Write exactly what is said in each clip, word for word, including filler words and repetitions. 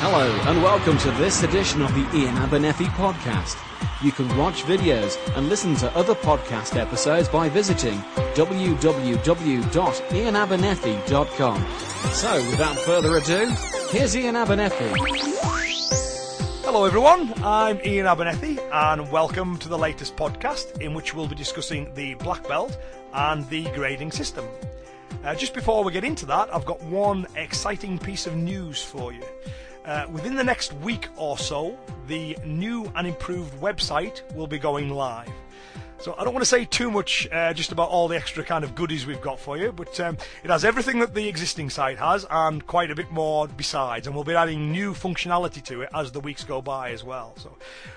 Hello and welcome to this edition of the Ian Abernethy podcast. You can watch videos and listen to other podcast episodes by visiting w w w dot ian abernethy dot com. So without further ado, here's Ian Abernethy. Hello everyone, I'm Ian Abernethy and welcome to the latest podcast in which we'll be discussing the black belt and the grading system. Uh, just before we get into that, I've got one exciting piece of news for you. Uh, within the next week or so, the new and improved website will be going live. So I don't want to say too much uh, just about all the extra kind of goodies we've got for you, but um, it has everything that the existing site has and quite a bit more besides, and we'll be adding new functionality to it as the weeks go by as well. So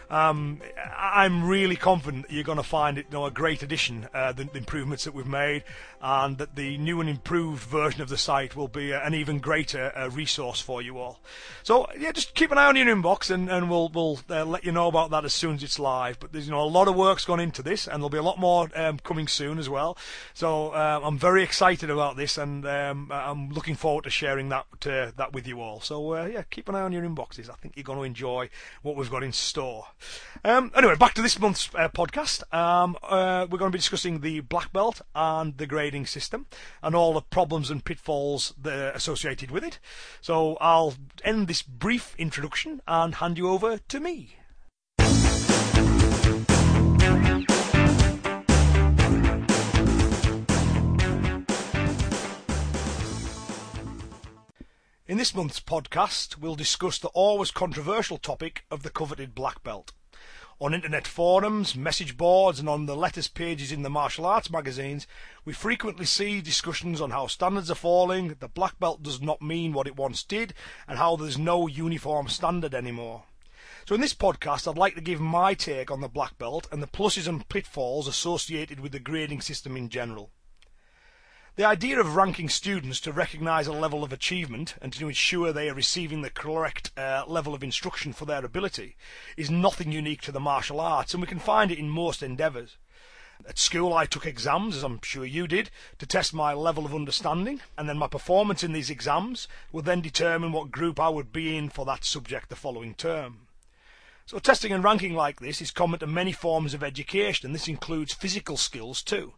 um, I'm really confident that you're going to find it, you know, a great addition, uh, the, the improvements that we've made, and that the new and improved version of the site will be an even greater uh, resource for you all. So yeah, just keep an eye on your inbox, and, and we'll, we'll uh, let you know about that as soon as it's live. But there's, you know, a lot of work's gone into this, and there'll be a lot more um, coming soon as well. So uh, I'm very excited about this, and um, I'm looking forward to sharing that uh, that with you all. So uh, yeah, keep an eye on your inboxes. I think you're going to enjoy what we've got in store. Um, anyway, back to this month's uh, podcast. Um, uh, we're going to be discussing the black belt and the grading system and all the problems and pitfalls that are associated with it. So I'll end this brief introduction and hand you over to me. In this month's podcast, we'll discuss the always controversial topic of the coveted black belt. On internet forums, message boards, and on the letters pages in the martial arts magazines, we frequently see discussions on how standards are falling, the black belt does not mean what it once did, and how there's no uniform standard anymore. So in this podcast, I'd like to give my take on the black belt and the pluses and pitfalls associated with the grading system in general. The idea of ranking students to recognise a level of achievement and to ensure they are receiving the correct uh, level of instruction for their ability is nothing unique to the martial arts, and we can find it in most endeavours. At school I took exams, as I'm sure you did, to test my level of understanding, and then my performance in these exams would then determine what group I would be in for that subject the following term. So testing and ranking like this is common to many forms of education, and this includes physical skills too.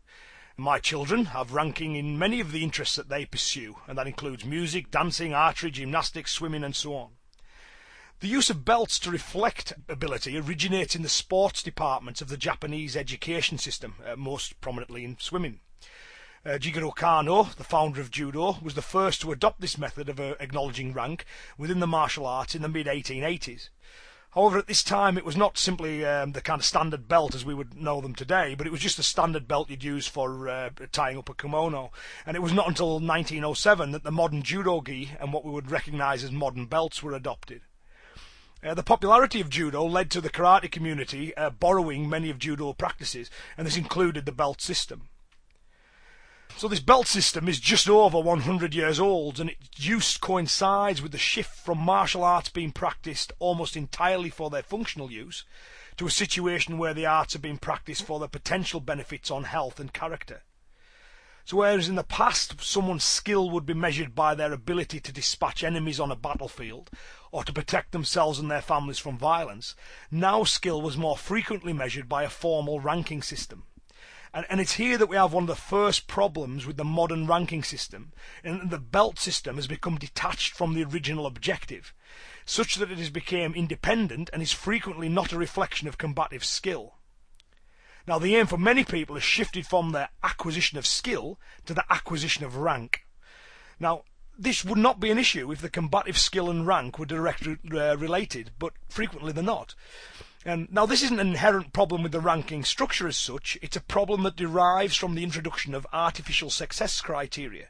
My children have ranking in many of the interests that they pursue, and that includes music, dancing, archery, gymnastics, swimming, and so on. The use of belts to reflect ability originates in the sports departments of the Japanese education system, uh, most prominently in swimming. Uh, Jigoro Kano, the founder of judo, was the first to adopt this method of uh, acknowledging rank within the martial arts in the mid eighteen eighties. However, at this time, it was not simply um, the kind of standard belt as we would know them today, but it was just a standard belt you'd use for uh, tying up a kimono. And it was not until nineteen oh seven that the modern judo gi and what we would recognise as modern belts were adopted. Uh, the popularity of judo led to the karate community uh, borrowing many of judo practices, and this included the belt system. So this belt system is just over one hundred years old, and its use coincides with the shift from martial arts being practised almost entirely for their functional use to a situation where the arts are being practised for their potential benefits on health and character. So whereas in the past someone's skill would be measured by their ability to dispatch enemies on a battlefield or to protect themselves and their families from violence, now skill was more frequently measured by a formal ranking system. And it's here that we have one of the first problems with the modern ranking system, and the belt system has become detached from the original objective, such that it has become independent and is frequently not a reflection of combative skill. Now, the aim for many people has shifted from the acquisition of skill to the acquisition of rank. Now, this would not be an issue if the combative skill and rank were directly uh, related, but frequently they're not. And now, this isn't an inherent problem with the ranking structure as such, it's a problem that derives from the introduction of artificial success criteria.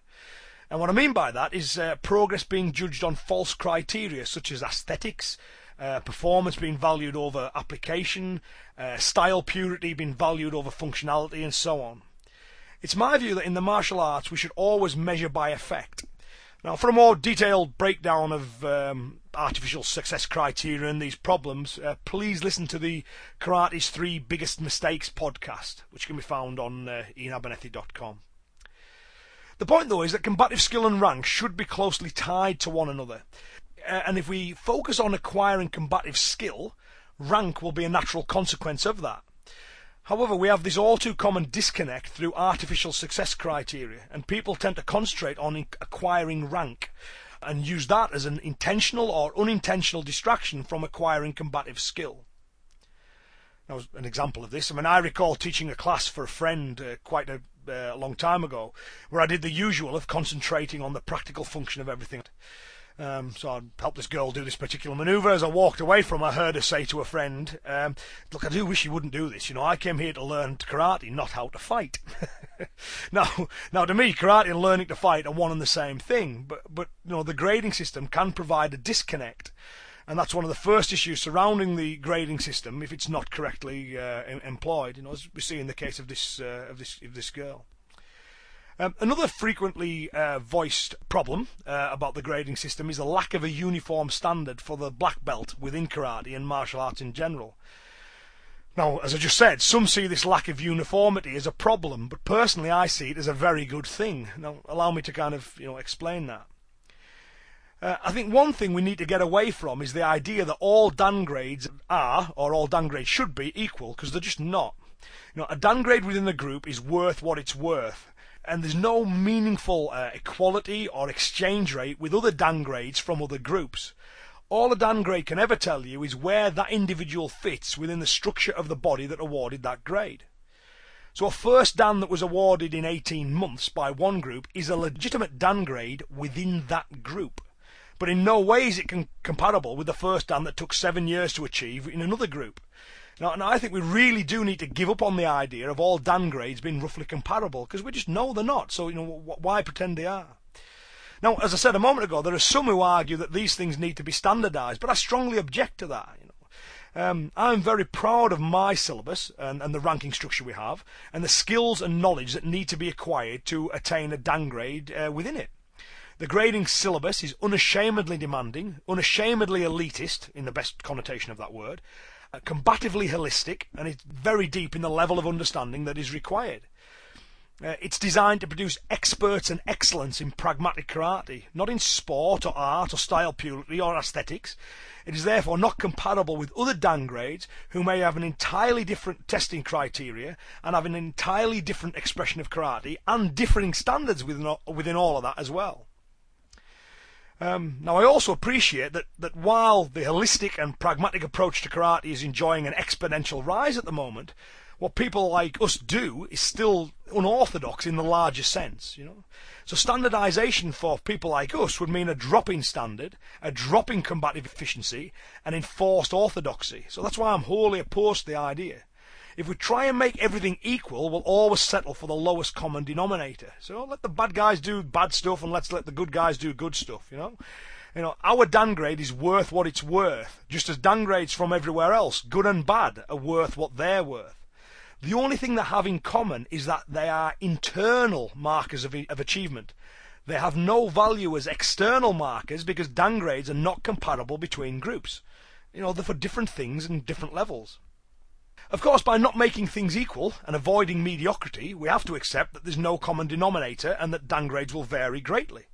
And what I mean by that is uh, progress being judged on false criteria such as aesthetics, uh, performance being valued over application, uh, style purity being valued over functionality, and so on. It's my view that in the martial arts we should always measure by effect. Now, for a more detailed breakdown of um, artificial success criteria and these problems, uh, please listen to the Karate's Three Biggest Mistakes podcast, which can be found on uh, ian abernethy dot com. The point, though, is that combative skill and rank should be closely tied to one another. uh, and if we focus on acquiring combative skill, rank will be a natural consequence of that. However, we have this all too common disconnect through artificial success criteria, and people tend to concentrate on acquiring rank and use that as an intentional or unintentional distraction from acquiring combative skill. Now, an example of this, I mean, I recall teaching a class for a friend uh, quite a uh, long time ago, where I did the usual of concentrating on the practical function of everything. Um, so I helped this girl do this particular manoeuvre. As I walked away from her, I heard her say to a friend, um, look, I do wish you wouldn't do this. You know, I came here to learn karate, not how to fight. now, now, to me, karate and learning to fight are one and the same thing. But, but you know, the grading system can provide a disconnect. And that's one of the first issues surrounding the grading system if it's not correctly uh, employed, you know, as we see in the case of this, uh, of this, of this girl. Um, another frequently uh, voiced problem uh, about the grading system is the lack of a uniform standard for the black belt within karate and martial arts in general. Now, as I just said, some see this lack of uniformity as a problem, but personally I see it as a very good thing. Now, allow me to kind of, you know, explain that. Uh, I think one thing we need to get away from is the idea that all downgrades are, or all downgrades should be, equal, because they're just not. You know, a downgrade within the group is worth what it's worth. And there's no meaningful uh, equality or exchange rate with other downgrades from other groups. All a downgrade can ever tell you is where that individual fits within the structure of the body that awarded that grade. So a first dan that was awarded in eighteen months by one group is a legitimate downgrade within that group. But in no ways it can comparable with the first dan that took seven years to achieve in another group. Now, and I think we really do need to give up on the idea of all dan grades being roughly comparable, because we just know they're not, so you know why pretend they are? Now, as I said a moment ago, there are some who argue that these things need to be standardised, but I strongly object to that. You know, um, I'm very proud of my syllabus and, and the ranking structure we have, and the skills and knowledge that need to be acquired to attain a dan grade uh, within it. The grading syllabus is unashamedly demanding, unashamedly elitist, in the best connotation of that word, combatively holistic, and it's very deep in the level of understanding that is required. Uh, it's designed to produce experts and excellence in pragmatic karate, not in sport or art or style purity or aesthetics. It is therefore not compatible with other downgrades who may have an entirely different testing criteria and have an entirely different expression of karate and differing standards within all, within all of that as well. Um, now, I also appreciate that, that while the holistic and pragmatic approach to karate is enjoying an exponential rise at the moment, what people like us do is still unorthodox in the larger sense, you know. So standardisation for people like us would mean a drop in standard, a drop in combative efficiency, and enforced orthodoxy. So that's why I'm wholly opposed to the idea. If we try and make everything equal, we'll always settle for the lowest common denominator. So let the bad guys do bad stuff, and let's let the good guys do good stuff. You know, you know, our downgrade is worth what it's worth, just as downgrades from everywhere else, good and bad, are worth what they're worth. The only thing they have in common is that they are internal markers of, of achievement. They have no value as external markers because downgrades are not comparable between groups. You know, they're for different things and different levels. Of course, by not making things equal and avoiding mediocrity, we have to accept that there's no common denominator and that downgrades will vary greatly.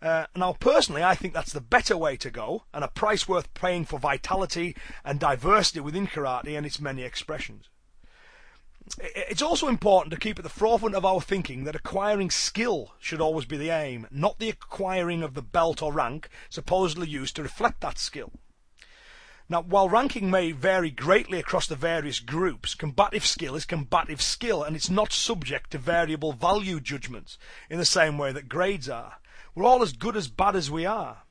Uh, now, personally, I think that's the better way to go and a price worth paying for vitality and diversity within karate and its many expressions. It's also important to keep at the forefront of our thinking that acquiring skill should always be the aim, not the acquiring of the belt or rank supposedly used to reflect that skill. Now, while ranking may vary greatly across the various groups, combative skill is combative skill, and it's not subject to variable value judgments in the same way that grades are. We're all as good as bad as we are.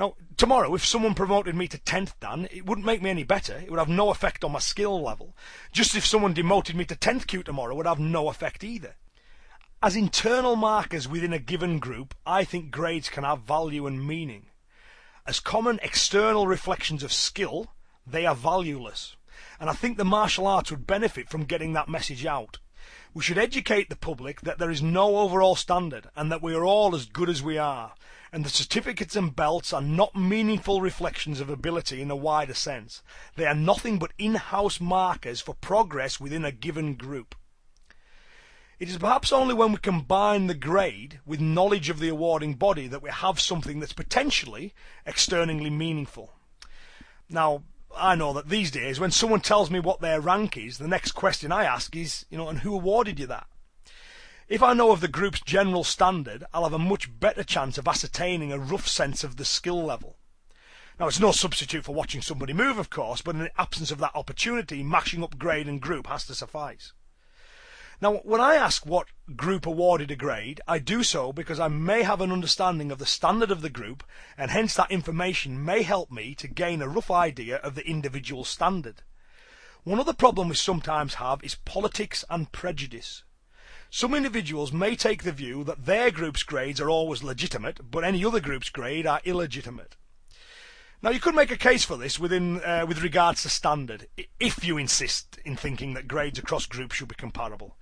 Now, tomorrow, if someone promoted me to tenth dan, it wouldn't make me any better. It would have no effect on my skill level. Just if someone demoted me to tenth Q tomorrow, it would have no effect either. As internal markers within a given group, I think grades can have value and meaning. As common external reflections of skill, they are valueless. And I think the martial arts would benefit from getting that message out. We should educate the public that there is no overall standard and that we are all as good as we are. And the certificates and belts are not meaningful reflections of ability in a wider sense. They are nothing but in-house markers for progress within a given group. It is perhaps only when we combine the grade with knowledge of the awarding body that we have something that's potentially externally meaningful. Now, I know that these days, when someone tells me what their rank is, the next question I ask is, you know, and who awarded you that? If I know of the group's general standard, I'll have a much better chance of ascertaining a rough sense of the skill level. Now, it's no substitute for watching somebody move, of course, but in the absence of that opportunity, mashing up grade and group has to suffice. Now, when I ask what group awarded a grade, I do so because I may have an understanding of the standard of the group, and hence that information may help me to gain a rough idea of the individual standard. One other problem we sometimes have is politics and prejudice. Some individuals may take the view that their group's grades are always legitimate, but any other group's grade are illegitimate. Now, you could make a case for this within uh, with regards to standard, if you insist in thinking that grades across groups should be comparable.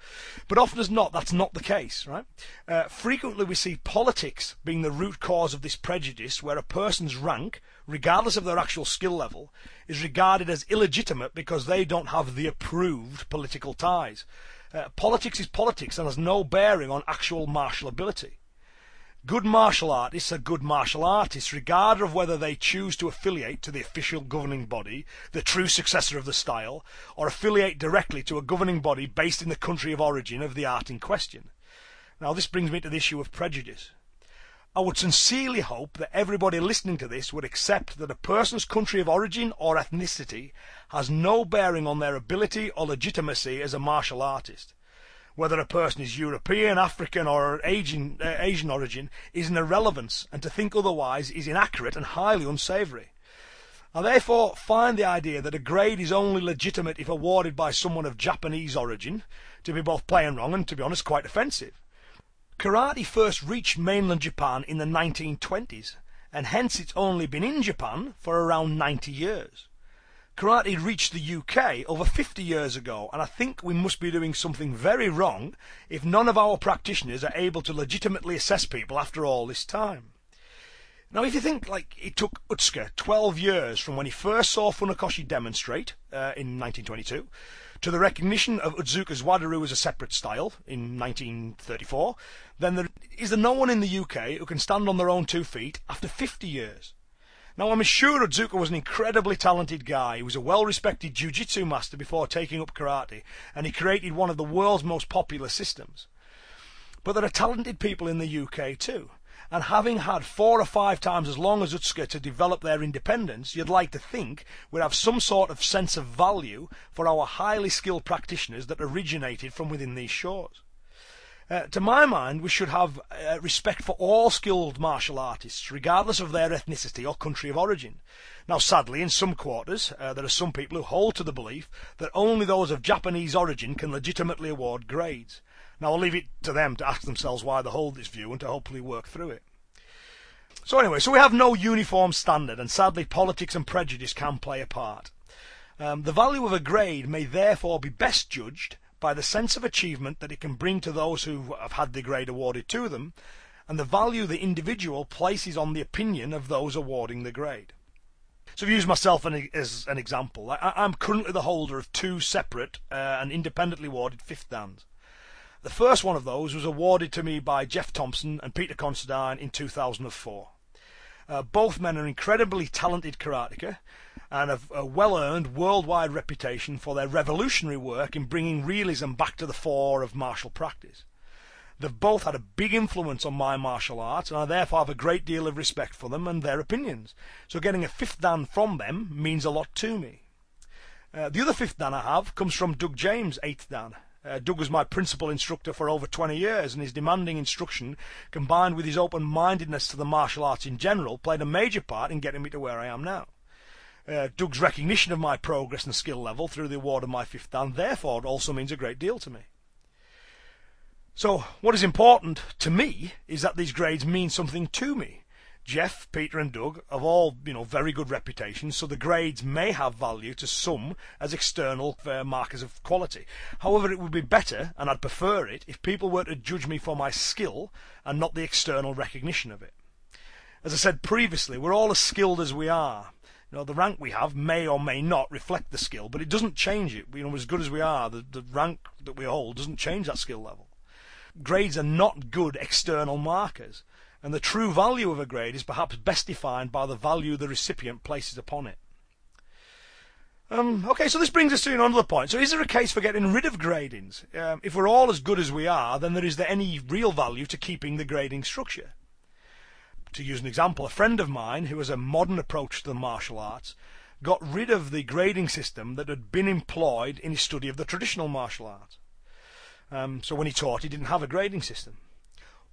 But often as not, that's not the case, right? Uh, frequently we see politics being the root cause of this prejudice, where a person's rank, regardless of their actual skill level, is regarded as illegitimate because they don't have the approved political ties. Uh, politics is politics and has no bearing on actual martial ability. Good martial artists are good martial artists, regardless of whether they choose to affiliate to the official governing body, the true successor of the style, or affiliate directly to a governing body based in the country of origin of the art in question. Now, this brings me to the issue of prejudice. I would sincerely hope that everybody listening to this would accept that a person's country of origin or ethnicity has no bearing on their ability or legitimacy as a martial artist. Whether a person is European, African or Asian, uh, Asian origin is an irrelevance, and to think otherwise is inaccurate and highly unsavoury. I therefore find the idea that a grade is only legitimate if awarded by someone of Japanese origin to be both plain wrong and, to be honest, quite offensive. Karate first reached mainland Japan in the nineteen twenties, and hence it's only been in Japan for around ninety years. Karate reached the U K over fifty years ago, and I think we must be doing something very wrong if none of our practitioners are able to legitimately assess people after all this time. Now, if you think, like, it took Ōtsuka twelve years from when he first saw Funakoshi demonstrate uh, in nineteen twenty-two, to the recognition of Ōtsuka's Wado-ryu as a separate style in nineteen thirty-four, then there is there no one in the U K who can stand on their own two feet after fifty years. Now, I'm sure Ōtsuka was an incredibly talented guy. He was a well-respected jiu-jitsu master before taking up karate, and he created one of the world's most popular systems. But there are talented people in the U K too, and having had four or five times as long as Ōtsuka to develop their independence, you'd like to think we'd have some sort of sense of value for our highly skilled practitioners that originated from within these shores. Uh, to my mind, we should have uh, respect for all skilled martial artists, regardless of their ethnicity or country of origin. Now, sadly, in some quarters, uh, there are some people who hold to the belief that only those of Japanese origin can legitimately award grades. Now, I'll leave it to them to ask themselves why they hold this view and to hopefully work through it. So anyway, so we have no uniform standard, and sadly, politics and prejudice can play a part. Um, the value of a grade may therefore be best judged by the sense of achievement that it can bring to those who have had the grade awarded to them, and the value the individual places on the opinion of those awarding the grade. So I've used myself as an example. I'm currently the holder of two separate uh, and independently awarded fifth dans. The first one of those was awarded to me by Jeff Thompson and Peter Considine in two thousand four. Uh, both men are incredibly talented karateka, and have a well-earned worldwide reputation for their revolutionary work in bringing realism back to the fore of martial practice. They've both had a big influence on my martial arts, and I therefore have a great deal of respect for them and their opinions. So getting a fifth dan from them means a lot to me. Uh, the other fifth dan I have comes from Doug James' eighth dan. Uh, Doug was my principal instructor for over twenty years, and his demanding instruction, combined with his open-mindedness to the martial arts in general, played a major part in getting me to where I am now. Uh, Doug's recognition of my progress and skill level through the award of my fifth dan therefore also means a great deal to me. So what is important to me is that these grades mean something to me. Jeff, Peter and Doug have all, you know, very good reputations, so the grades may have value to some as external uh, markers of quality. However, it would be better, and I'd prefer it, if people were to judge me for my skill and not the external recognition of it. As I said previously, we're all as skilled as we are. You know, the rank we have may or may not reflect the skill, but it doesn't change it. You know, as good as we are, the, the rank that we hold doesn't change that skill level. grades are not good external markers, and the true value of a grade is perhaps best defined by the value the recipient places upon it. Um, okay, so this brings us to another point. So is there a case for getting rid of gradings? Um, if we're all as good as we are, then there is there any real value to keeping the grading structure? To use an example, a friend of mine who has a modern approach to the martial arts got rid of the grading system that had been employed in his study of the traditional martial art. Um, so when he taught, he didn't have a grading system.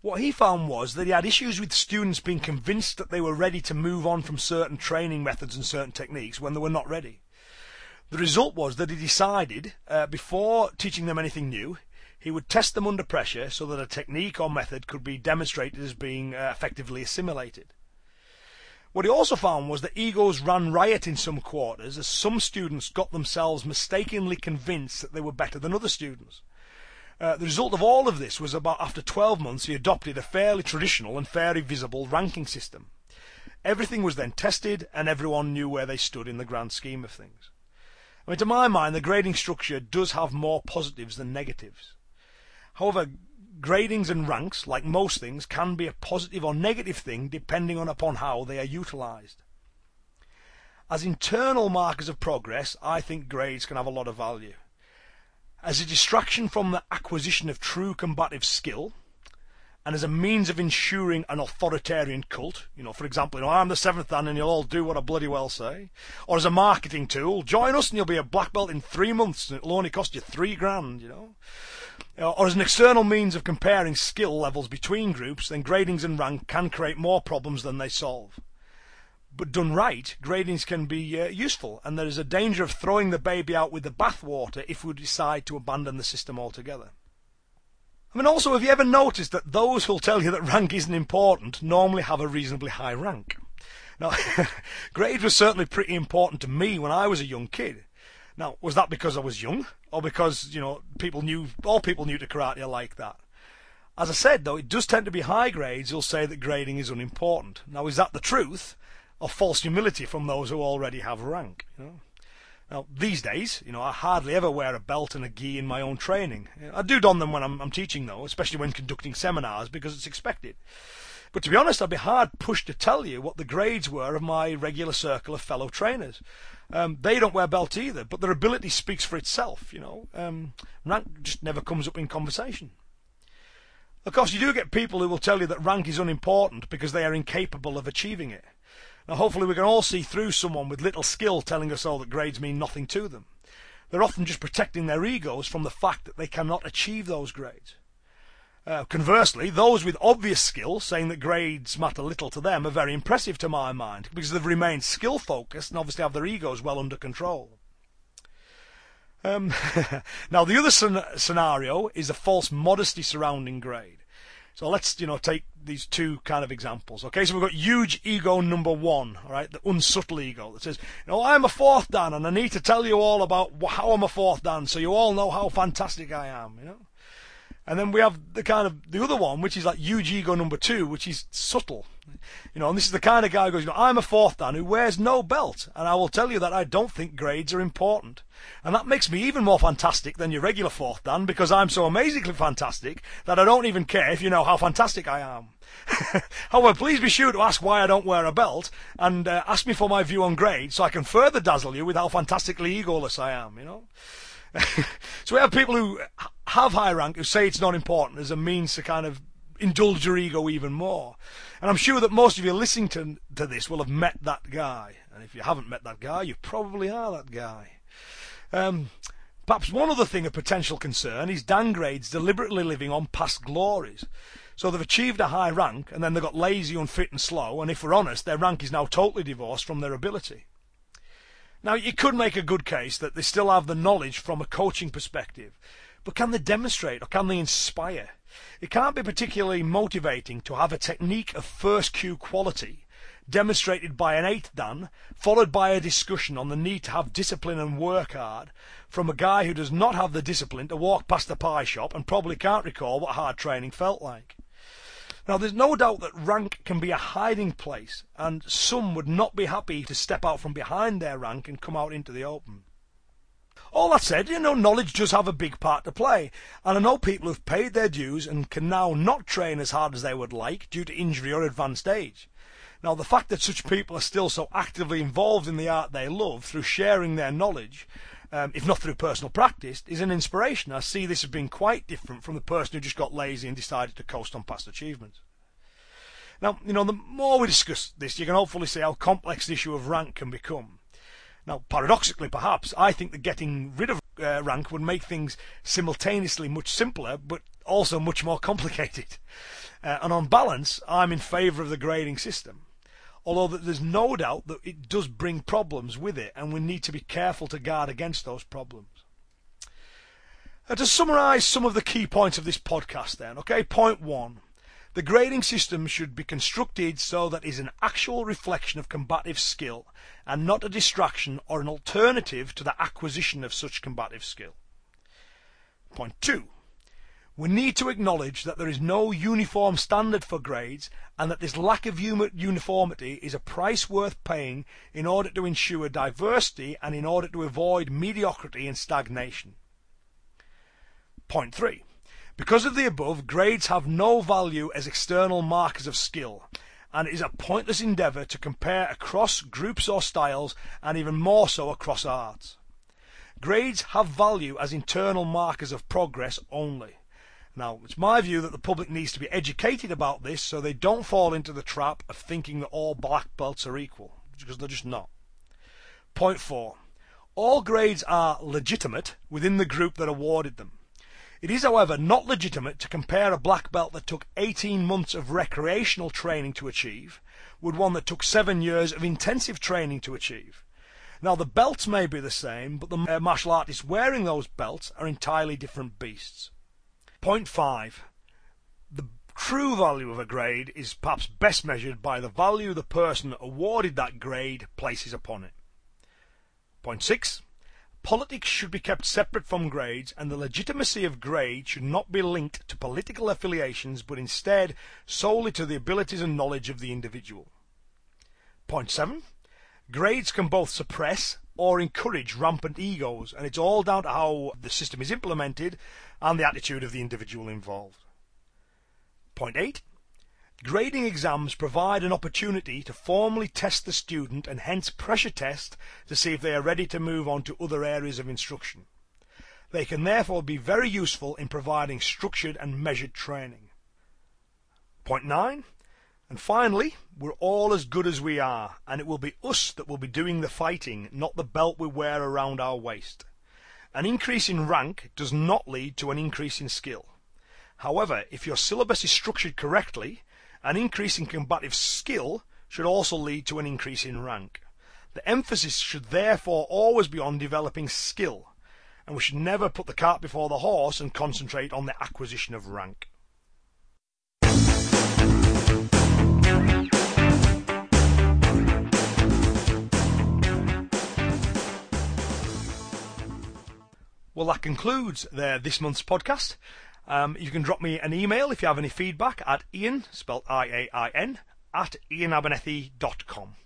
What he found was that he had issues with students being convinced that they were ready to move on from certain training methods and certain techniques when they were not ready. The result was that he decided, uh, before teaching them anything new, he would test them under pressure so that a technique or method could be demonstrated as being uh, effectively assimilated. What he also found was that egos ran riot in some quarters, as some students got themselves mistakenly convinced that they were better than other students. Uh, the result of all of this was about after twelve months he adopted a fairly traditional and fairly visible ranking system. Everything was then tested and everyone knew where they stood in the grand scheme of things. I mean, to my mind, the grading structure does have more positives than negatives. However, gradings and ranks, like most things, can be a positive or negative thing depending on upon how they are utilised. As internal markers of progress, I think grades can have a lot of value. As a distraction from the acquisition of true combative skill, and as a means of ensuring an authoritarian cult, you know, for example, you know, I'm the seventh dan and you'll all do what I bloody well say. Or as a marketing tool, join us and you'll be a black belt in three months and it'll only cost you three grand, you know. Or as an external means of comparing skill levels between groups, then gradings and rank can create more problems than they solve. But done right, gradings can be uh, useful, and there is a danger of throwing the baby out with the bathwater if we decide to abandon the system altogether. I mean, also, have you ever noticed that those who'll tell you that rank isn't important normally have a reasonably high rank? Now, grade was certainly pretty important to me when I was a young kid. Now, was that because I was young, or because, you know, people knew, all people knew to karate are like that? As I said, though, it does tend to be high grades who'll say that grading is unimportant. Now, is that the truth, or false humility from those who already have rank, you know? Now, these days, you know, I hardly ever wear a belt and a gi in my own training. I do don them when I'm, I'm teaching, though, especially when conducting seminars, because it's expected. But to be honest, I'd be hard pushed to tell you what the grades were of my regular circle of fellow trainers. Um, they don't wear belts either, but their ability speaks for itself, you know. Um, rank just never comes up in conversation. Of course, you do get people who will tell you that rank is unimportant because they are incapable of achieving it. Now, hopefully we can all see through someone with little skill telling us all that grades mean nothing to them. They're often just protecting their egos from the fact that they cannot achieve those grades. Uh, conversely, those with obvious skill saying that grades matter little to them are very impressive to my mind, because they've remained skill-focused and obviously have their egos well under control. Um, now, the other sen- scenario is the false modesty surrounding grade. So let's, you know, take these two kind of examples. Okay, so we've got huge ego number one, all right, the unsubtle ego that says, you know, I'm a fourth dan and I need to tell you all about how I'm a fourth dan so you all know how fantastic I am, you know. And then we have the kind of, the other one, which is like huge ego number two, which is subtle. You know, and this is the kind of guy who goes, you know, I'm a fourth dan who wears no belt, and I will tell you that I don't think grades are important. And that makes me even more fantastic than your regular fourth dan, because I'm so amazingly fantastic that I don't even care if you know how fantastic I am. However, please be sure to ask why I don't wear a belt, and uh, ask me for my view on grades so I can further dazzle you with how fantastically egoless I am, you know. So we have people who have high rank who say it's not important as a means to kind of indulge your ego even more. And I'm sure that most of you listening to, to this will have met that guy. And if you haven't met that guy, you probably are that guy. Um, perhaps one other thing of potential concern is downgrades deliberately living on past glories. So they've achieved a high rank, and then they got lazy, unfit and slow, and if we're honest, their rank is now totally divorced from their ability. Now, you could make a good case that they still have the knowledge from a coaching perspective, but can they demonstrate or can they inspire? It can't be particularly motivating to have a technique of first cue quality demonstrated by an eighth dan, followed by a discussion on the need to have discipline and work hard from a guy who does not have the discipline to walk past the pie shop and probably can't recall what hard training felt like. Now, there's no doubt that rank can be a hiding place, and some would not be happy to step out from behind their rank and come out into the open. All that said, you know, knowledge does have a big part to play, and I know people who've paid their dues and can now not train as hard as they would like due to injury or advanced age. Now, the fact that such people are still so actively involved in the art they love through sharing their knowledge, um, if not through personal practice, is an inspiration. I see this as being quite different from the person who just got lazy and decided to coast on past achievements. Now, you know, the more we discuss this, you can hopefully see how complex the issue of rank can become. Now, paradoxically, perhaps, I think that getting rid of uh, rank would make things simultaneously much simpler, but also much more complicated. Uh, and on balance, I'm in favour of the grading system. Although there's no doubt that it does bring problems with it, and we need to be careful to guard against those problems. Uh, to summarise some of the key points of this podcast then, okay, point one. The grading system should be constructed so that it is an actual reflection of combative skill and not a distraction or an alternative to the acquisition of such combative skill. Point two. We need to acknowledge that there is no uniform standard for grades and that this lack of uniformity is a price worth paying in order to ensure diversity and in order to avoid mediocrity and stagnation. Point three. Because of the above, grades have no value as external markers of skill, and it is a pointless endeavour to compare across groups or styles, and even more so across arts. Grades have value as internal markers of progress only. Now, it's my view that the public needs to be educated about this so they don't fall into the trap of thinking that all black belts are equal, because they're just not. Point four. All grades are legitimate within the group that awarded them. It is, however, not legitimate to compare a black belt that took eighteen months of recreational training to achieve with one that took seven years of intensive training to achieve. Now, the belts may be the same, but the martial artists wearing those belts are entirely different beasts. Point five. The true value of a grade is perhaps best measured by the value the person awarded that grade places upon it. Point six. Politics should be kept separate from grades, and the legitimacy of grades should not be linked to political affiliations, but instead solely to the abilities and knowledge of the individual. Point seven. Grades can both suppress or encourage rampant egos, and it's all down to how the system is implemented and the attitude of the individual involved. Point eight. Grading exams provide an opportunity to formally test the student and hence pressure test to see if they are ready to move on to other areas of instruction. They can therefore be very useful in providing structured and measured training. Point nine. And finally, we're all as good as we are, and it will be us that will be doing the fighting, not the belt we wear around our waist. An increase in rank does not lead to an increase in skill. However, if your syllabus is structured correctly, an increase in combative skill should also lead to an increase in rank. The emphasis should therefore always be on developing skill, and we should never put the cart before the horse and concentrate on the acquisition of rank. Well, that concludes the, this month's podcast. Um, you can drop me an email if you have any feedback at Ian, spelled I A I N, at ian abernethy dot com.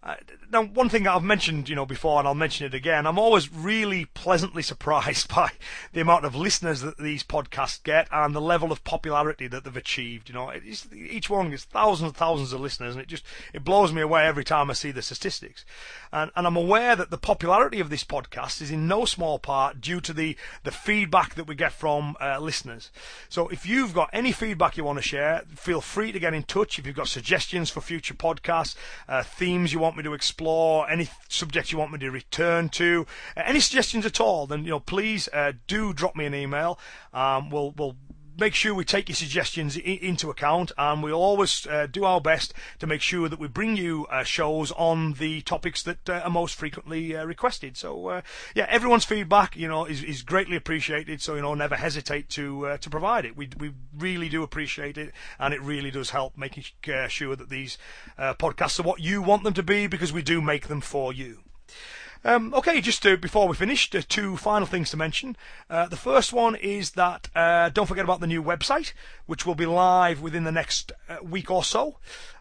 Uh, now, one thing I've mentioned, you know, before, and I'll mention it again, I'm always really pleasantly surprised by the amount of listeners that these podcasts get and the level of popularity that they've achieved. You know, it's, each one gets thousands and thousands of listeners, and it just it blows me away every time I see the statistics. And, and I'm aware that the popularity of this podcast is in no small part due to the, the feedback that we get from uh, listeners. So if you've got any feedback you want to share, feel free to get in touch. If you've got suggestions for future podcasts, uh, themes you want me to explore, any subject you want me to return to, uh, any suggestions at all, then you know please uh, do drop me an email. um, we'll we'll make sure we take your suggestions I- into account, and we always uh, do our best to make sure that we bring you uh, shows on the topics that uh, are most frequently uh, requested. So uh, yeah, everyone's feedback, you know, is, is greatly appreciated. So you know, never hesitate to uh, to provide it. We we really do appreciate it, and it really does help making uh, sure that these uh, podcasts are what you want them to be, because we do make them for you. Um, okay, just to, before we finish, uh, two final things to mention. Uh, the first one is that uh, don't forget about the new website, which will be live within the next uh, week or so.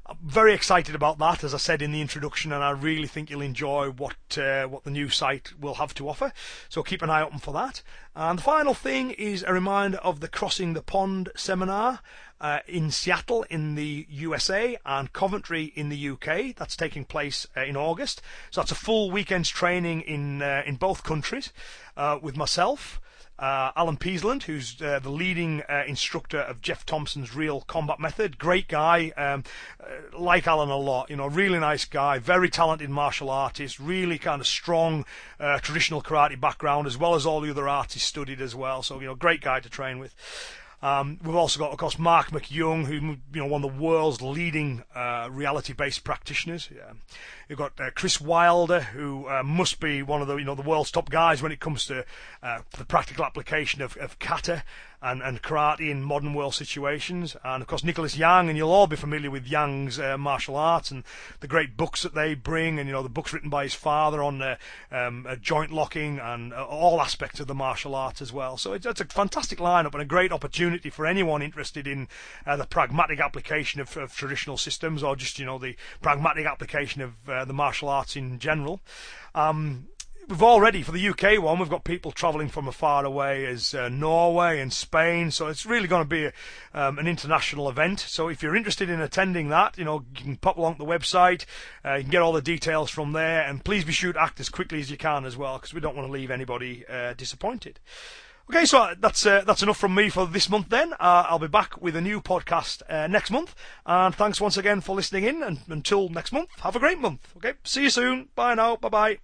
I'm very excited about that, as I said in the introduction, and I really think you'll enjoy what uh, what the new site will have to offer, so keep an eye open for that. And the final thing is a reminder of the Crossing the Pond seminar uh, in Seattle in the U S A and Coventry in the U K. That's taking place uh, in August, so that's a full weekend's training in, uh, in both countries uh, with myself, Uh, Alan Peasland, who's uh, the leading uh, instructor of Jeff Thompson's Real Combat Method. Great guy, um, uh, like Alan a lot, you know, really nice guy, very talented martial artist, really kind of strong uh, traditional karate background, as well as all the other arts he studied as well. So, you know, great guy to train with. Um, we've also got, of course, Mark McYoung, who, you know, one of the world's leading uh, reality-based practitioners. Yeah. You've got uh, Chris Wilder, who uh, must be one of the, you know, the world's top guys when it comes to uh, the practical application of, of kata and, and karate in modern world situations. And, of course, Nicholas Yang, and you'll all be familiar with Yang's uh, martial arts and the great books that they bring, and, you know, the books written by his father on uh, um, uh, joint locking and uh, all aspects of the martial arts as well. So it's, it's a fantastic lineup and a great opportunity for anyone interested in uh, the pragmatic application of, of traditional systems, or just, you know, the pragmatic application of uh, the martial arts in general. Um, we've already, for the U K one, we've got people travelling from as far away as uh, Norway and Spain, so it's really going to be a, um, an international event. So if you're interested in attending that, you know, you can pop along to the website, uh, you can get all the details from there, and please be sure to act as quickly as you can as well, because we don't want to leave anybody uh, disappointed. Okay, so that's uh, that's enough from me for this month then. Uh, I'll be back with a new podcast uh, next month. And thanks once again for listening in. And until next month, have a great month. Okay, see you soon. Bye now. Bye-bye.